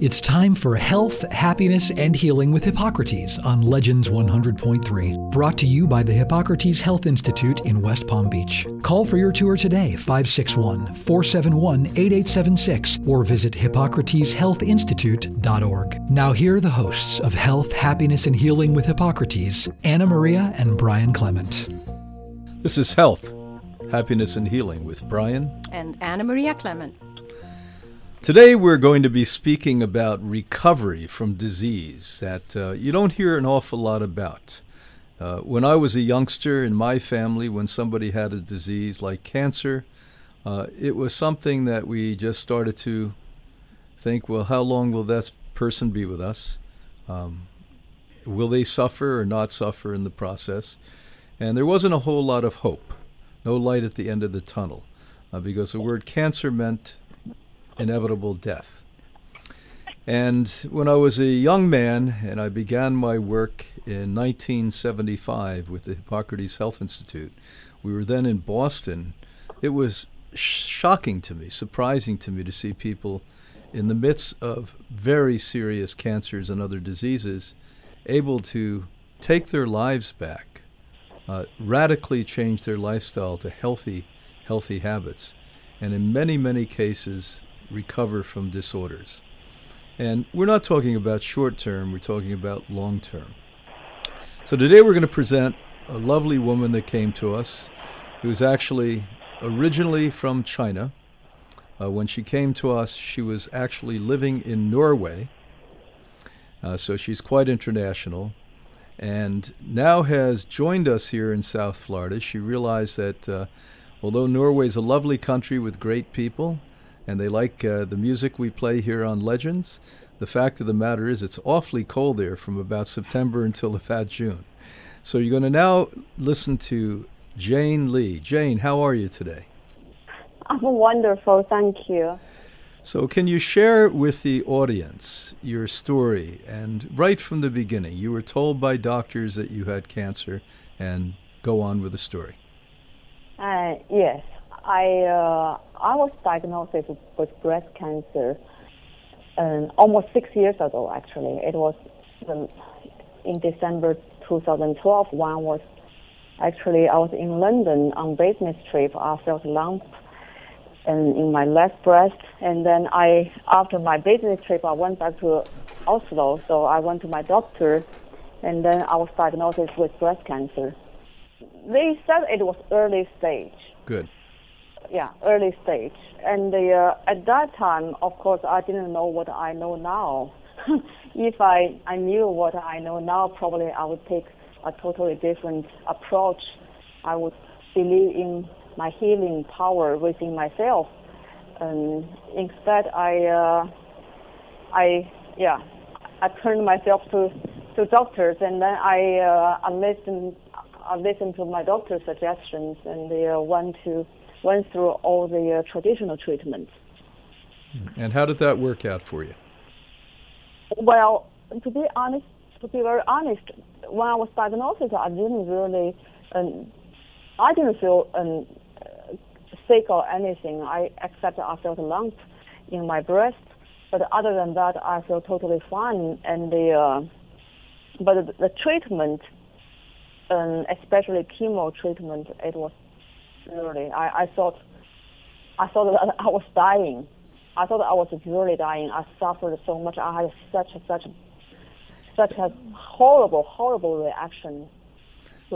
It's time for Health, Happiness, and Healing with Hippocrates on Legends 100.3, brought to you by the Hippocrates Health Institute in West Palm Beach. Call for your tour today, 561-471-8876, or visit hippocrateshealthinstitute.org. Now here are the hosts of Health, Happiness, and Healing with Hippocrates, Anna Maria and Brian Clement. This is Health, Happiness, and Healing with Brian and Anna Maria Clement. Today we're going to be speaking about recovery from disease that you don't hear an awful lot about. When I was a youngster in my family, when somebody had a disease like cancer, it was something that we just started to think, well, how long will that person be with us? Will they suffer or not suffer in the process? And there wasn't a whole lot of hope, no light at the end of the tunnel, because the word cancer meant inevitable death. And when I was a young man and I began my work in 1975 with the Hippocrates Health Institute, we were then in Boston. It was shocking to me, surprising to me to see people in the midst of very serious cancers and other diseases able to take their lives back, radically change their lifestyle to healthy habits, and in many, many cases recover from disorders. And we're not talking about short-term, we're talking about long-term. So today we're going to present a lovely woman that came to us who's actually originally from China. When she came to us, she was actually living in Norway, so she's quite international, and now has joined us here in South Florida. She realized that although Norway's a lovely country with great people, and they like the music we play here on Legends, the fact of the matter is it's awfully cold there from about September until about June. So you're going to now listen to Jane Lee. Jane, how are you today? I'm wonderful, thank you. So can you share with the audience your story? And right from the beginning, you were told by doctors that you had cancer, and go on with the story. Yes. I was diagnosed with breast cancer almost 6 years ago, actually. It was in December 2012. One was actually I was in London on business trip. I felt a lump in my left breast, and then after my business trip I went back to Oslo. So I went to my doctor, and then I was diagnosed with breast cancer. They said it was early stage. Good. Yeah, early stage. And at that time, of course, I didn't know what I know now. If I knew what I know now, probably I would take a totally different approach. I would believe in my healing power within myself. Instead, I turned myself to doctors, and then I listened to my doctor's suggestions, and they went through all the traditional treatments. And how did that work out for you? Well, to be very honest, when I was diagnosed, I didn't feel sick or anything. Except I felt a lump in my breast, but other than that, I felt totally fine. And the treatment, especially chemo treatment, it was. Really, I thought that I was dying. I thought I was really dying. I suffered so much. I had such a horrible reaction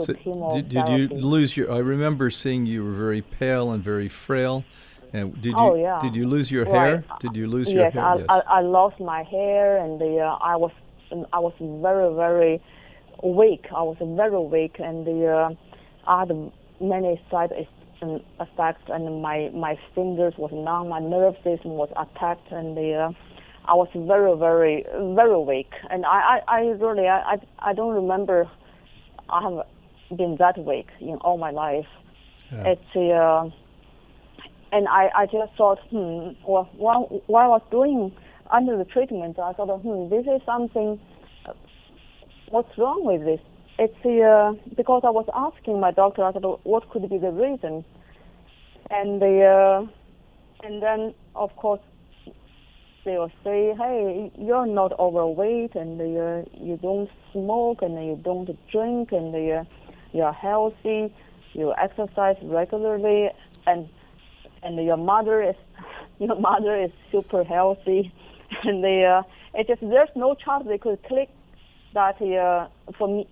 to chemotherapy. Did you lose your? I remember seeing you were very pale and very frail. And did you? Oh, yeah. Did you lose your hair? Did you lose your hair? Yes, I lost my hair, and I was very, very weak. And I had many side effects, and my fingers was numb, my nerve system was attacked, and I was very, very, very weak. And I really don't remember I have been that weak in all my life. Yeah. It's and I just thought, well, while I was doing under the treatment, I thought, this is something. What's wrong with this? It's because I was asking my doctor, I said, what could be the reason? And then, of course, they will say, hey, you're not overweight, and you don't smoke, and you don't drink, and you're healthy, you exercise regularly, and your mother is super healthy, and it just there's no chance they could click that for me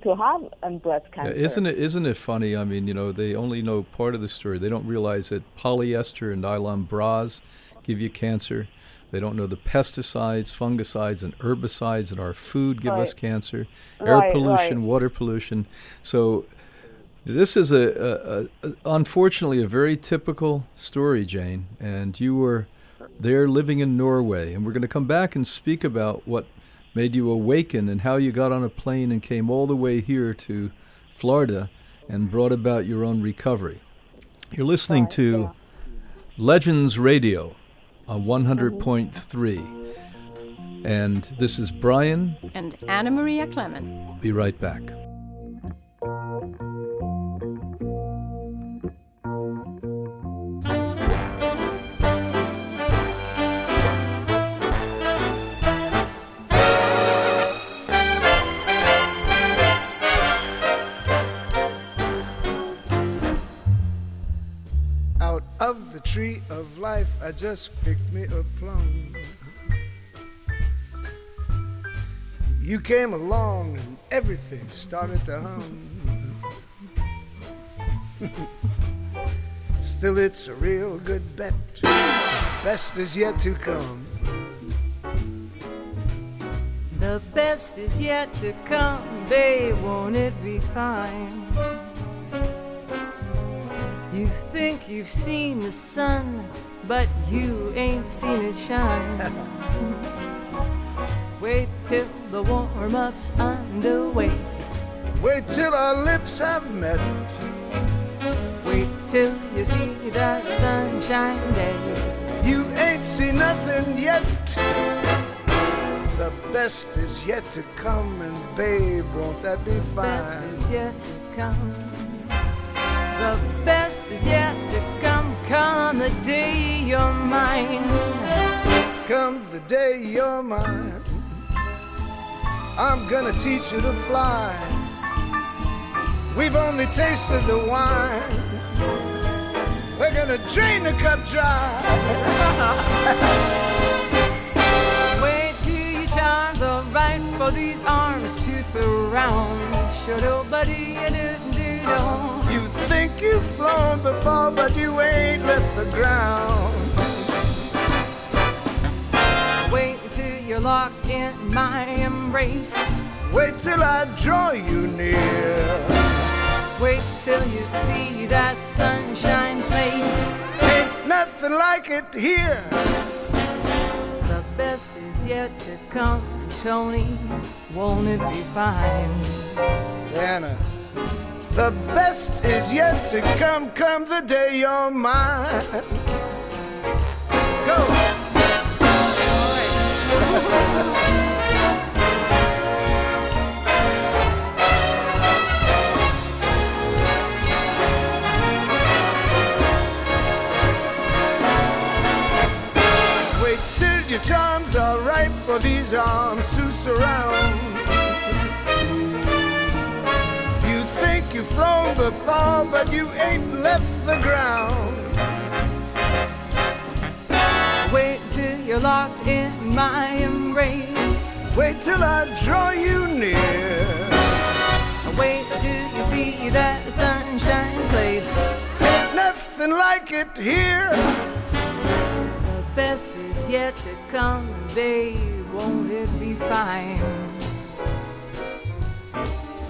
to have breast cancer. Yeah, isn't it funny? I mean, they only know part of the story. They don't realize that polyester and nylon bras give you cancer. They don't know the pesticides, fungicides, and herbicides in our food give us cancer. Air pollution, water pollution. So this is unfortunately a very typical story, Jane. And you were there living in Norway, and we're going to come back and speak about what made you awaken and how you got on a plane and came all the way here to Florida and brought about your own recovery. You're listening to Legends Radio on 100.3. And this is Brian. And Anna Maria Clement. We'll be right back. Of the tree of life, I just picked me a plum. You came along and everything started to hum. Still, it's a real good bet. The best is yet to come. The best is yet to come, babe, won't it be fine? You think you've seen the sun, but you ain't seen it shine. Wait till the warm-up's underway. Wait till our lips have met. Wait till you see that sunshine day. You ain't seen nothing yet. The best is yet to come, and babe, won't that be fine? The best is yet to come. The best is yet to come, come the day you're mine. Come the day you're mine, I'm gonna teach you to fly. We've only tasted the wine, we're gonna drain the cup dry. Wait till you charm the right for these arms to surround. Sure nobody in it do. You think you've flown before, but you ain't left the ground. Wait till you're locked in my embrace. Wait till I draw you near. Wait till you see that sunshine face. Ain't nothing like it here. The best is yet to come, Tony. Won't it be fine? Anna. The best is yet to come, come the day you're mine. Go! Wait till your charms are ripe for these arms to surround. You've flown before, but you ain't left the ground. Wait till you're locked in my embrace. Wait till I draw you near. Wait till you see that sunshine place. Ain't nothing like it here. The best is yet to come, babe, won't it be fine?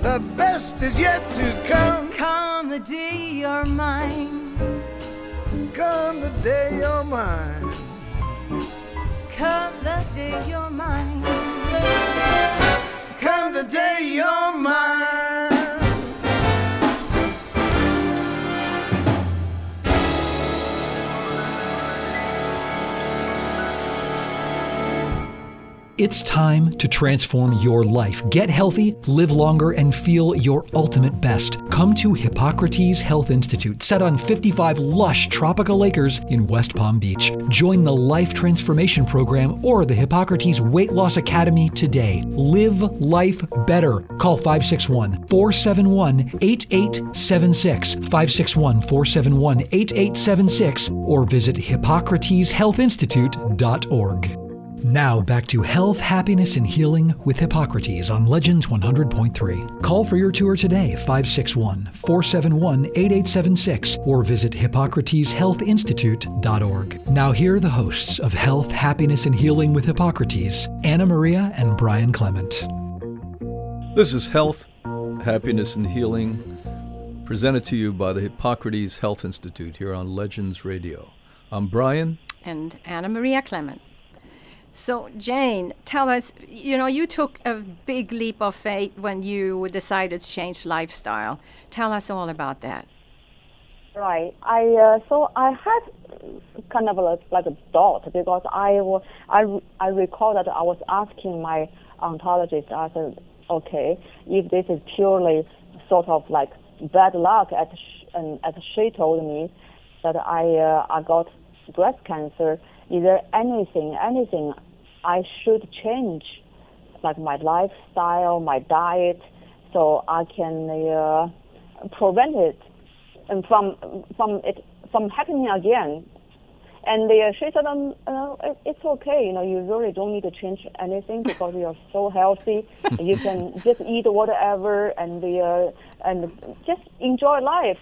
The best is yet to come. Come the day you're mine. Come the day you're mine. Come the day you're mine. Come the day you're mine. It's time to transform your life. Get healthy, live longer, and feel your ultimate best. Come to Hippocrates Health Institute, set on 55 lush tropical acres in West Palm Beach. Join the Life Transformation Program or the Hippocrates Weight Loss Academy today. Live life better. Call 561-471-8876, 561-471-8876, or visit hippocrateshealthinstitute.org. Now back to health, happiness, and healing with Hippocrates on Legends 100.3. Call for your tour today, 561-471-8876, or visit hippocrateshealthinstitute.org. Now here are the hosts of Health, Happiness, and Healing with Hippocrates, Anna Maria and Brian Clement. This is Health, Happiness, and Healing, presented to you by the Hippocrates Health Institute here on Legends Radio. I'm Brian. And Anna Maria Clement. So, Jane, tell us, you know, you took a big leap of faith when you decided to change lifestyle. Tell us all about that. Right. So I had kind of like a thought, because I recall that I was asking my ontologist, I said, okay, if this is purely sort of like bad luck, and she told me that I got breast cancer, is there anything I should change, like my lifestyle, my diet, so I can prevent it from happening again? And she said, it's okay, you know, you really don't need to change anything because you're so healthy. You can just eat whatever and just enjoy life.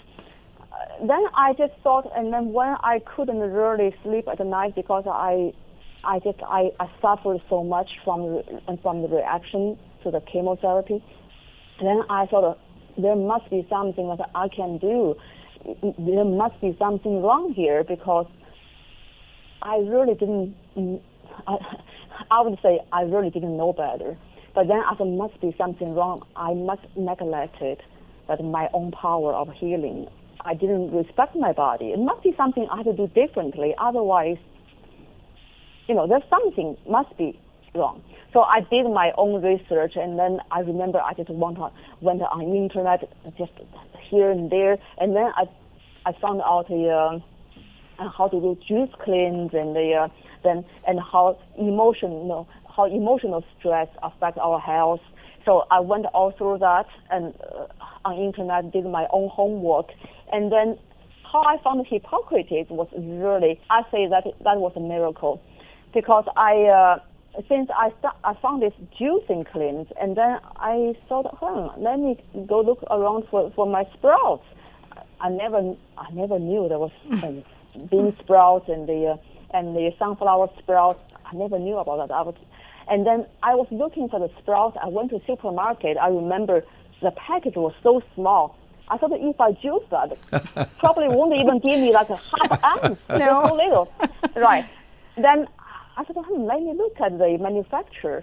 Then I just thought, and then when I couldn't really sleep at night because I suffered so much from the reaction to the chemotherapy, and then I thought there must be something that I can do. There must be something wrong here, because I really didn't know better. But then I thought must be something wrong. I must neglect it, that my own power of healing. I didn't respect my body. It must be something I have to do differently. Otherwise, you know, there's something must be wrong. So I did my own research, and then I remember I just went on the internet, just here and there, and then I found out how to do juice cleanse, and how emotional stress affects our health. So I went all through that, and on internet did my own homework, and then how I found Hippocrates was really, I say that was a miracle, because since I found this juicing cleanse, and then I thought, let me go look around for my sprouts. I never knew there was bean sprouts and the sunflower sprouts. I never knew about that. And then I was looking for the sprouts. I went to the supermarket. I remember the package was so small. I thought if I juice that, probably won't even give me like a half ounce. No. So little. Right. Then I thought, let me look at the manufacturer.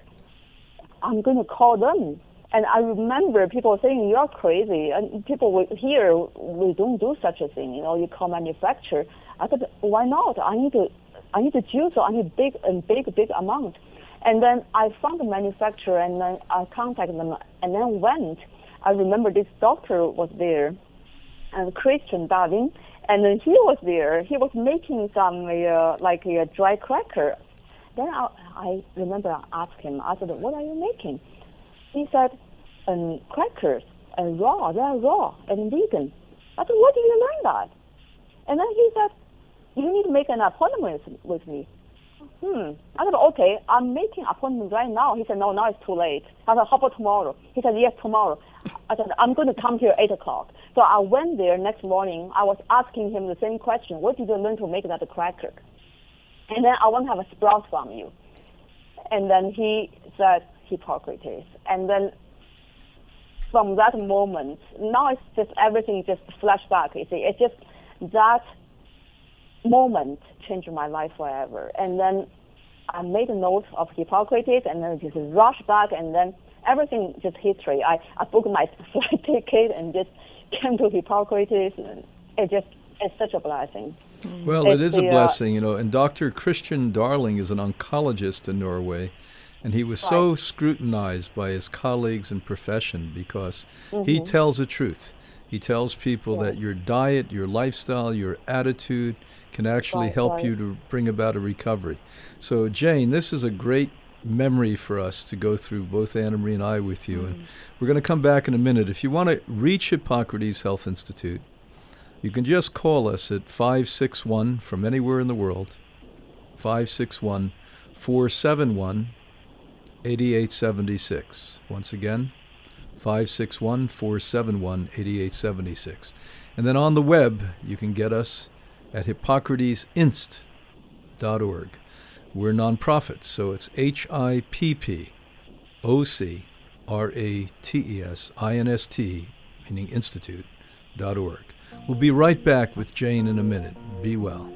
I'm going to call them. And I remember people saying, you're crazy. And people here, we don't do such a thing. You know, you call manufacturer. I thought, why not? I need to juice, so I need big amount. And then I found the manufacturer, and then I contacted them, and then went. I remember this doctor was there, and Christian Darwin, and then he was there. He was making some dry cracker. Then I remember I asked him. I said, "What are you making?" He said, "Crackers, and raw. They are raw and vegan." I said, "Where do you learn that?" And then he said, "You need to make an appointment with me." I said, okay, I'm making appointment right now. He said, no, now it's too late. I said, how about tomorrow? He said, yes, tomorrow. I said, I'm going to come here 8 o'clock. So I went there next morning. I was asking him the same question. What did you learn to make that cracker? And then I want to have a sprout from you. And then he said, Hippocrates. And then from that moment, now it's just everything just flashback. You see, it's just that moment changed my life forever. And then I made a note of Hippocrates, and then just rushed back, and then everything just history. I booked my flight ticket and just came to Hippocrates. It's such a blessing. Well, it is a blessing, you know. And Dr. Christian Darling is an oncologist in Norway, And he was so scrutinized by his colleagues and profession because he tells the truth. He tells people that your diet, your lifestyle, your attitude can actually help you to bring about a recovery. So, Jane, this is a great memory for us to go through, both Anna Marie and I, with you. And we're going to come back in a minute. If you want to reach Hippocrates Health Institute, you can just call us at 561, from anywhere in the world, 561-471-8876. Once again, 561-471-8876. And then on the web, you can get us at hippocratesinst.org. We're nonprofit, so it's HIPPOCRATESINST, meaning institute.org. We'll be right back with Jane in a minute. Be well.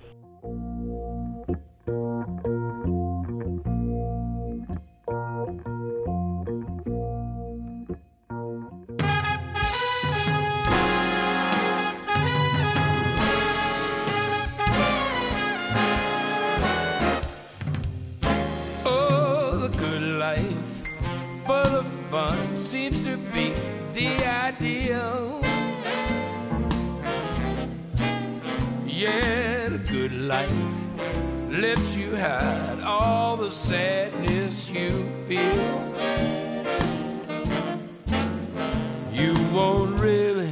Lifts you high, all the sadness you feel. You won't really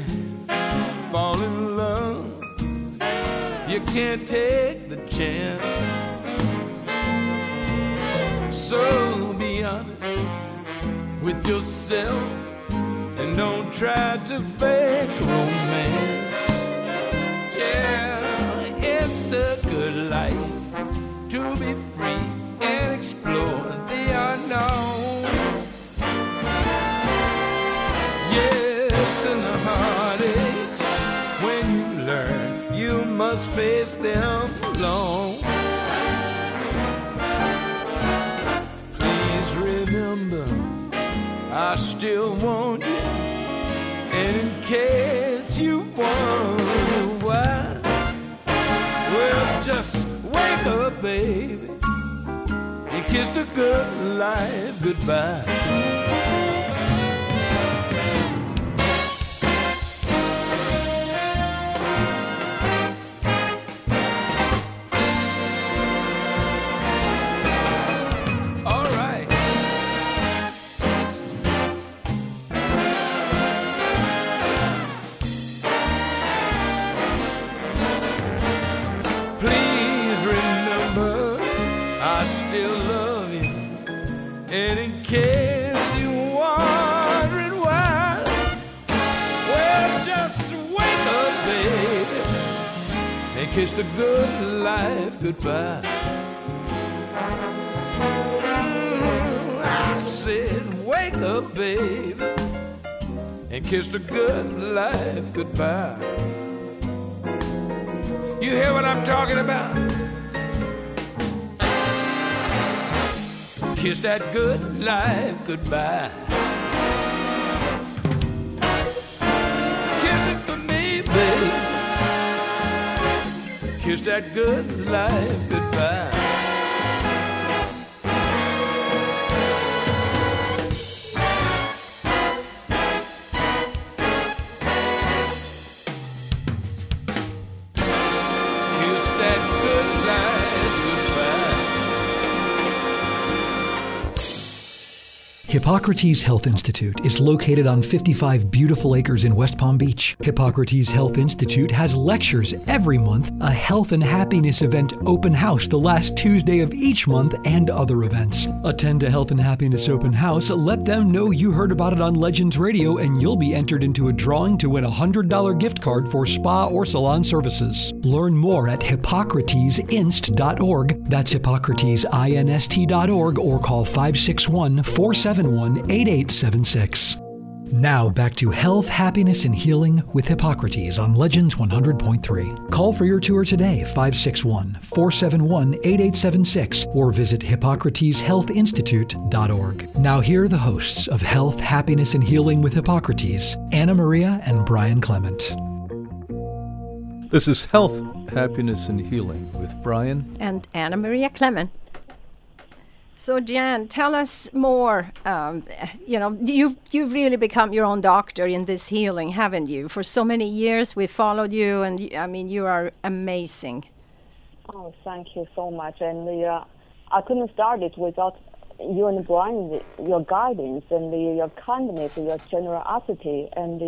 fall in love. You can't take the chance. So be honest with yourself and don't try to fake romance. Yeah, it's the good life. To be free and explore the unknown. Yes, and the heartaches, when you learn, you must face them alone. Please remember, I still want you, and in case you wonder why, well, just wake up, baby, and kiss the good life goodbye. All right. Please. Still love you, and in case you're wondering why, well, just wake up, baby, and kiss the good life goodbye. I said, wake up, baby, and kiss the good life goodbye. You hear what I'm talking about? Kiss that good life goodbye. Kiss it for me, baby. Kiss that good life goodbye. Hippocrates Health Institute is located on 55 beautiful acres in West Palm Beach. Hippocrates Health Institute has lectures every month, a health and happiness event open house the last Tuesday of each month, and other events. Attend a health and happiness open house, let them know you heard about it on Legends Radio, and you'll be entered into a drawing to win a $100 gift card for spa or salon services. Learn more at hippocratesinst.org. That's hippocratesinst.org, or call 561-471-8876. Now back to Health, Happiness, and Healing with Hippocrates on Legends 100.3. Call for your tour today, 561-471-8876, or visit hippocrateshealthinstitute.org. Now here are the hosts of Health, Happiness, and Healing with Hippocrates, Anna Maria and Brian Clement. This is Health, Happiness, and Healing with Brian and Anna Maria Clement. So Jan, tell us more. You've really become your own doctor in this healing, haven't you? For so many years we followed you, and you are amazing. Oh, thank you so much. And I couldn't start it without you and Brian, your guidance and your kindness, your generosity, and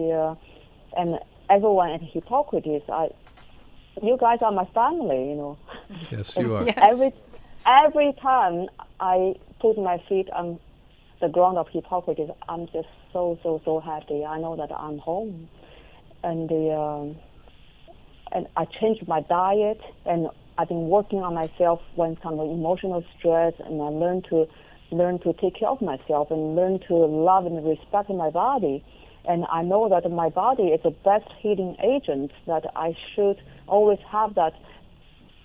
everyone at Hippocrates. You guys are my family, you know. Yes, you are. Yes. Every time I put my feet on the ground of Hippocrates, I'm just so happy. I know that I'm home, and I changed my diet, and I've been working on myself when it comes to emotional stress, and I learn to take care of myself and learn to love and respect my body. And I know that my body is the best healing agent, that I should always have that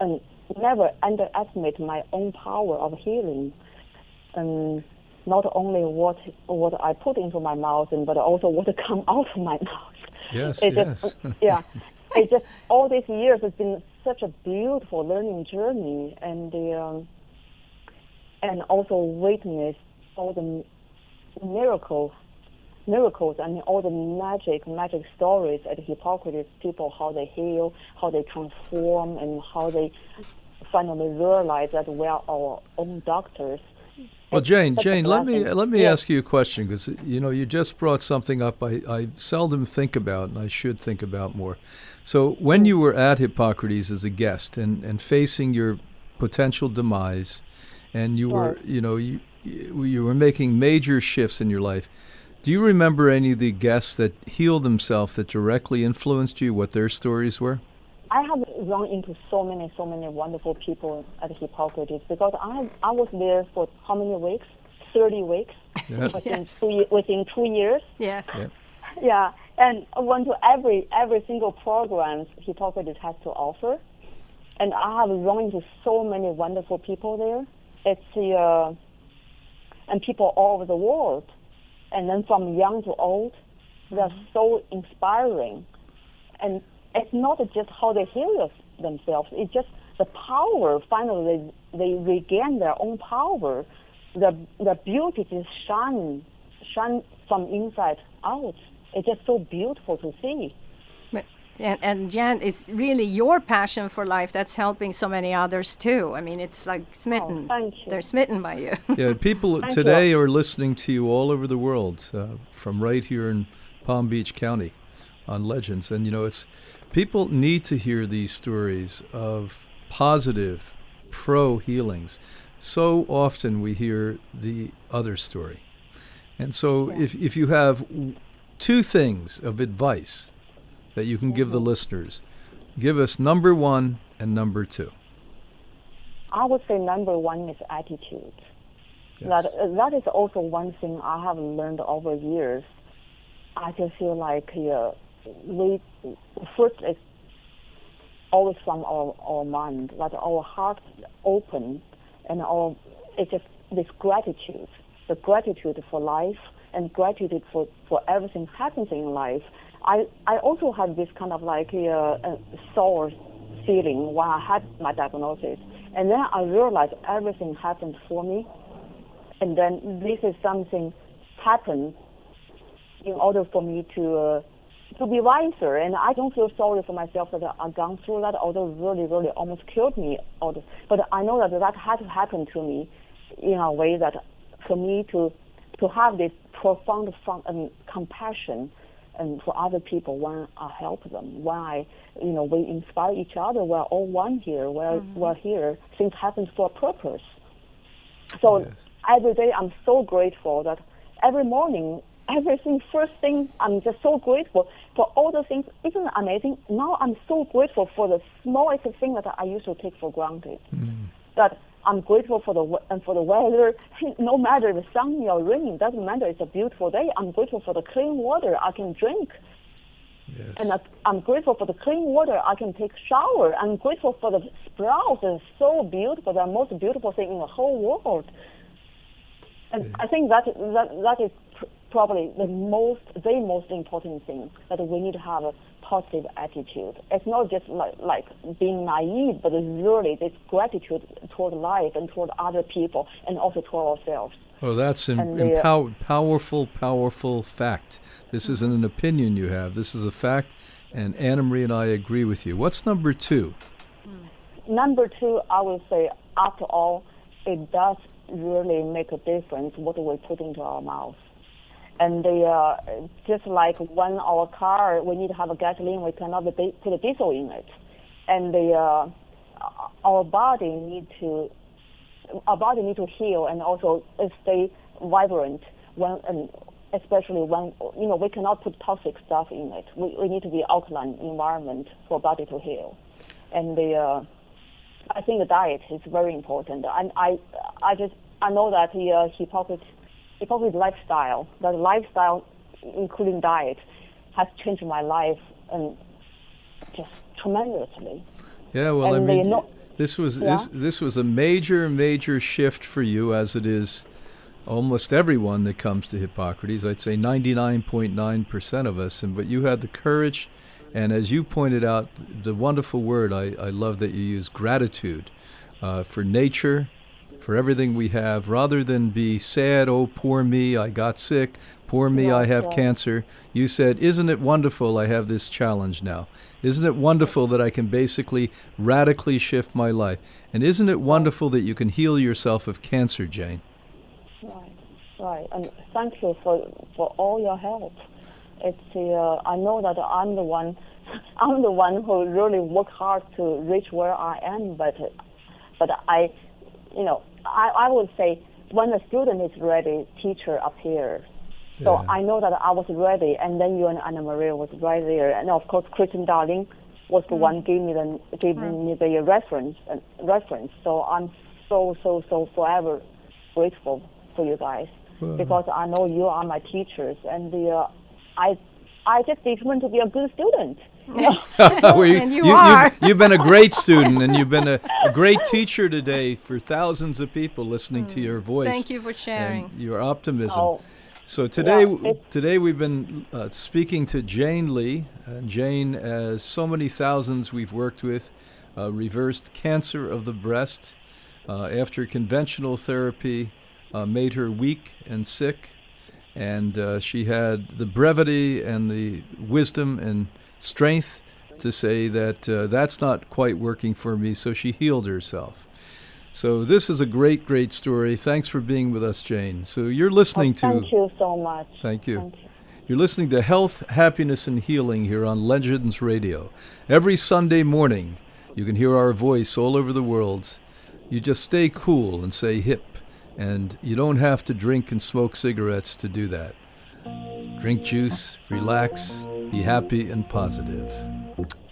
and never underestimate my own power of healing. And not only what I put into my mouth, but also what comes out of my mouth. Yes, yes. Yeah. It's just all these years has been such a beautiful learning journey, and also witness all the miracles and all the magic stories at Hippocrates, people, how they heal, how they transform, and how they finally realize that we are our own doctors. Well, Jane, let me ask you a question, because you just brought something up I seldom think about, and I should think about more. So when you were at Hippocrates as a guest and facing your potential demise, and you were you were making major shifts in your life, do you remember any of the guests that healed themselves that directly influenced you, what their stories were? I have run into so many wonderful people at Hippocrates, because I was there for how many weeks? 30 weeks. Yeah. Within 2 years. Yes. Yeah. Yeah, and I went to every single program Hippocrates has to offer, and I have run into so many wonderful people there. It's and people all over the world, and then from young to old, they're so inspiring. And it's not just how they heal themselves, it's just the power. Finally, they regain their own power. The beauty just shine from inside out. It's just so beautiful to see. And Jan, it's really your passion for life that's helping so many others too. I mean, it's like smitten. Oh, thank you. They're smitten by you. Yeah, people today are listening to you all over the world, from right here in Palm Beach County on Legends. And, it's people need to hear these stories of positive pro-healings. So often we hear the other story. And so if you have two things of advice that you can give the listeners, give us number one and number two. I would say number one is attitude. Yes. That is also one thing I have learned over years. I just feel like first is always from our mind, that our heart open, and it's just this gratitude, the gratitude for life and gratitude for everything happens in life. I also had this kind of sore feeling when I had my diagnosis, and then I realized everything happened for me, and then this is something happened in order for me to be wiser, and I don't feel sorry for myself that I've gone through that, although really almost killed me. But I know that had to happen to me in a way that for me to have this profound compassion and for other people when I help them, when we inspire each other. We're all one here. We're here. Things happen for a purpose. So every day I'm so grateful that every morning, I'm just so grateful for all the things. Isn't it amazing? Now I'm so grateful for the smallest thing that I used to take for granted. That I'm grateful for the weather. No matter if it's sunny or raining, doesn't matter. It's a beautiful day. I'm grateful for the clean water I can drink. Yes. And I'm grateful for the clean water I can take shower. I'm grateful for the sprouts. They're so beautiful. They're the most beautiful thing in the whole world. And I think that is probably the most important thing, that we need to have a positive attitude. It's not just like being naive, but it's really this gratitude toward life and toward other people and also toward ourselves. Oh, that's powerful fact. This isn't an opinion you have. This is a fact, and Anna Maria and I agree with you. What's number two? Number two, I would say, after all, it does really make a difference what we put into our mouth. And they are just like when our car, we need to have a gasoline, we cannot put a diesel in it. And our body need to heal and also stay vibrant especially when we cannot put toxic stuff in it. We need to be alkaline environment for body to heal. And I think the diet is very important. And I know that the Hippocrates lifestyle, that lifestyle including diet, has changed my life and just tremendously. Yeah, well, and this was a major shift for you, as it is almost everyone that comes to Hippocrates. I'd say 99.9% of us. But you had the courage, and as you pointed out, the wonderful word I love that you use, gratitude, for nature, for everything we have, rather than be sad, oh, poor me, I got sick, poor me, I have cancer. You said, isn't it wonderful I have this challenge now? Isn't it wonderful that I can basically radically shift my life? And isn't it wonderful that you can heal yourself of cancer, Jane? Right. And thank you for all your help. It's I know that I'm the one who really worked hard to reach where I am, but I... I would say when a student is ready, teacher appears. Yeah. So I know that I was ready, and then you and Anna Maria was right there, and of course Christian Darwin was the one gave me the reference. So I'm so forever grateful for you guys because I know you are my teachers, and I just determined to be a good student. You've been a great student, and you've been a great teacher today for thousands of people listening to your voice. Thank you for sharing and your optimism. So today we've been speaking to Jane Lee. Jane, as so many thousands we've worked with, reversed cancer of the breast after conventional therapy made her weak and sick. And she had the brevity and the wisdom and strength to say that that's not quite working for me, so she healed herself. So this is a great story. Thanks for being with us, Jane. So you're listening to... Thank you so much. Thank you. You're listening to Health, Happiness, and Healing here on Legends Radio. Every Sunday morning, you can hear our voice all over the world. You just stay cool and stay hip. And you don't have to drink and smoke cigarettes to do that. Drink juice, relax, be happy and positive.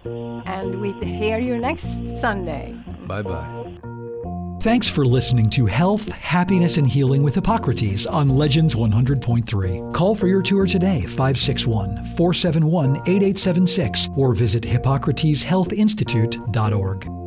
And we hear you next Sunday. Bye-bye. Thanks for listening to Health, Happiness, and Healing with Hippocrates on Legends 100.3. Call for your tour today, 561-471-8876, or visit hippocrateshealthinstitute.org.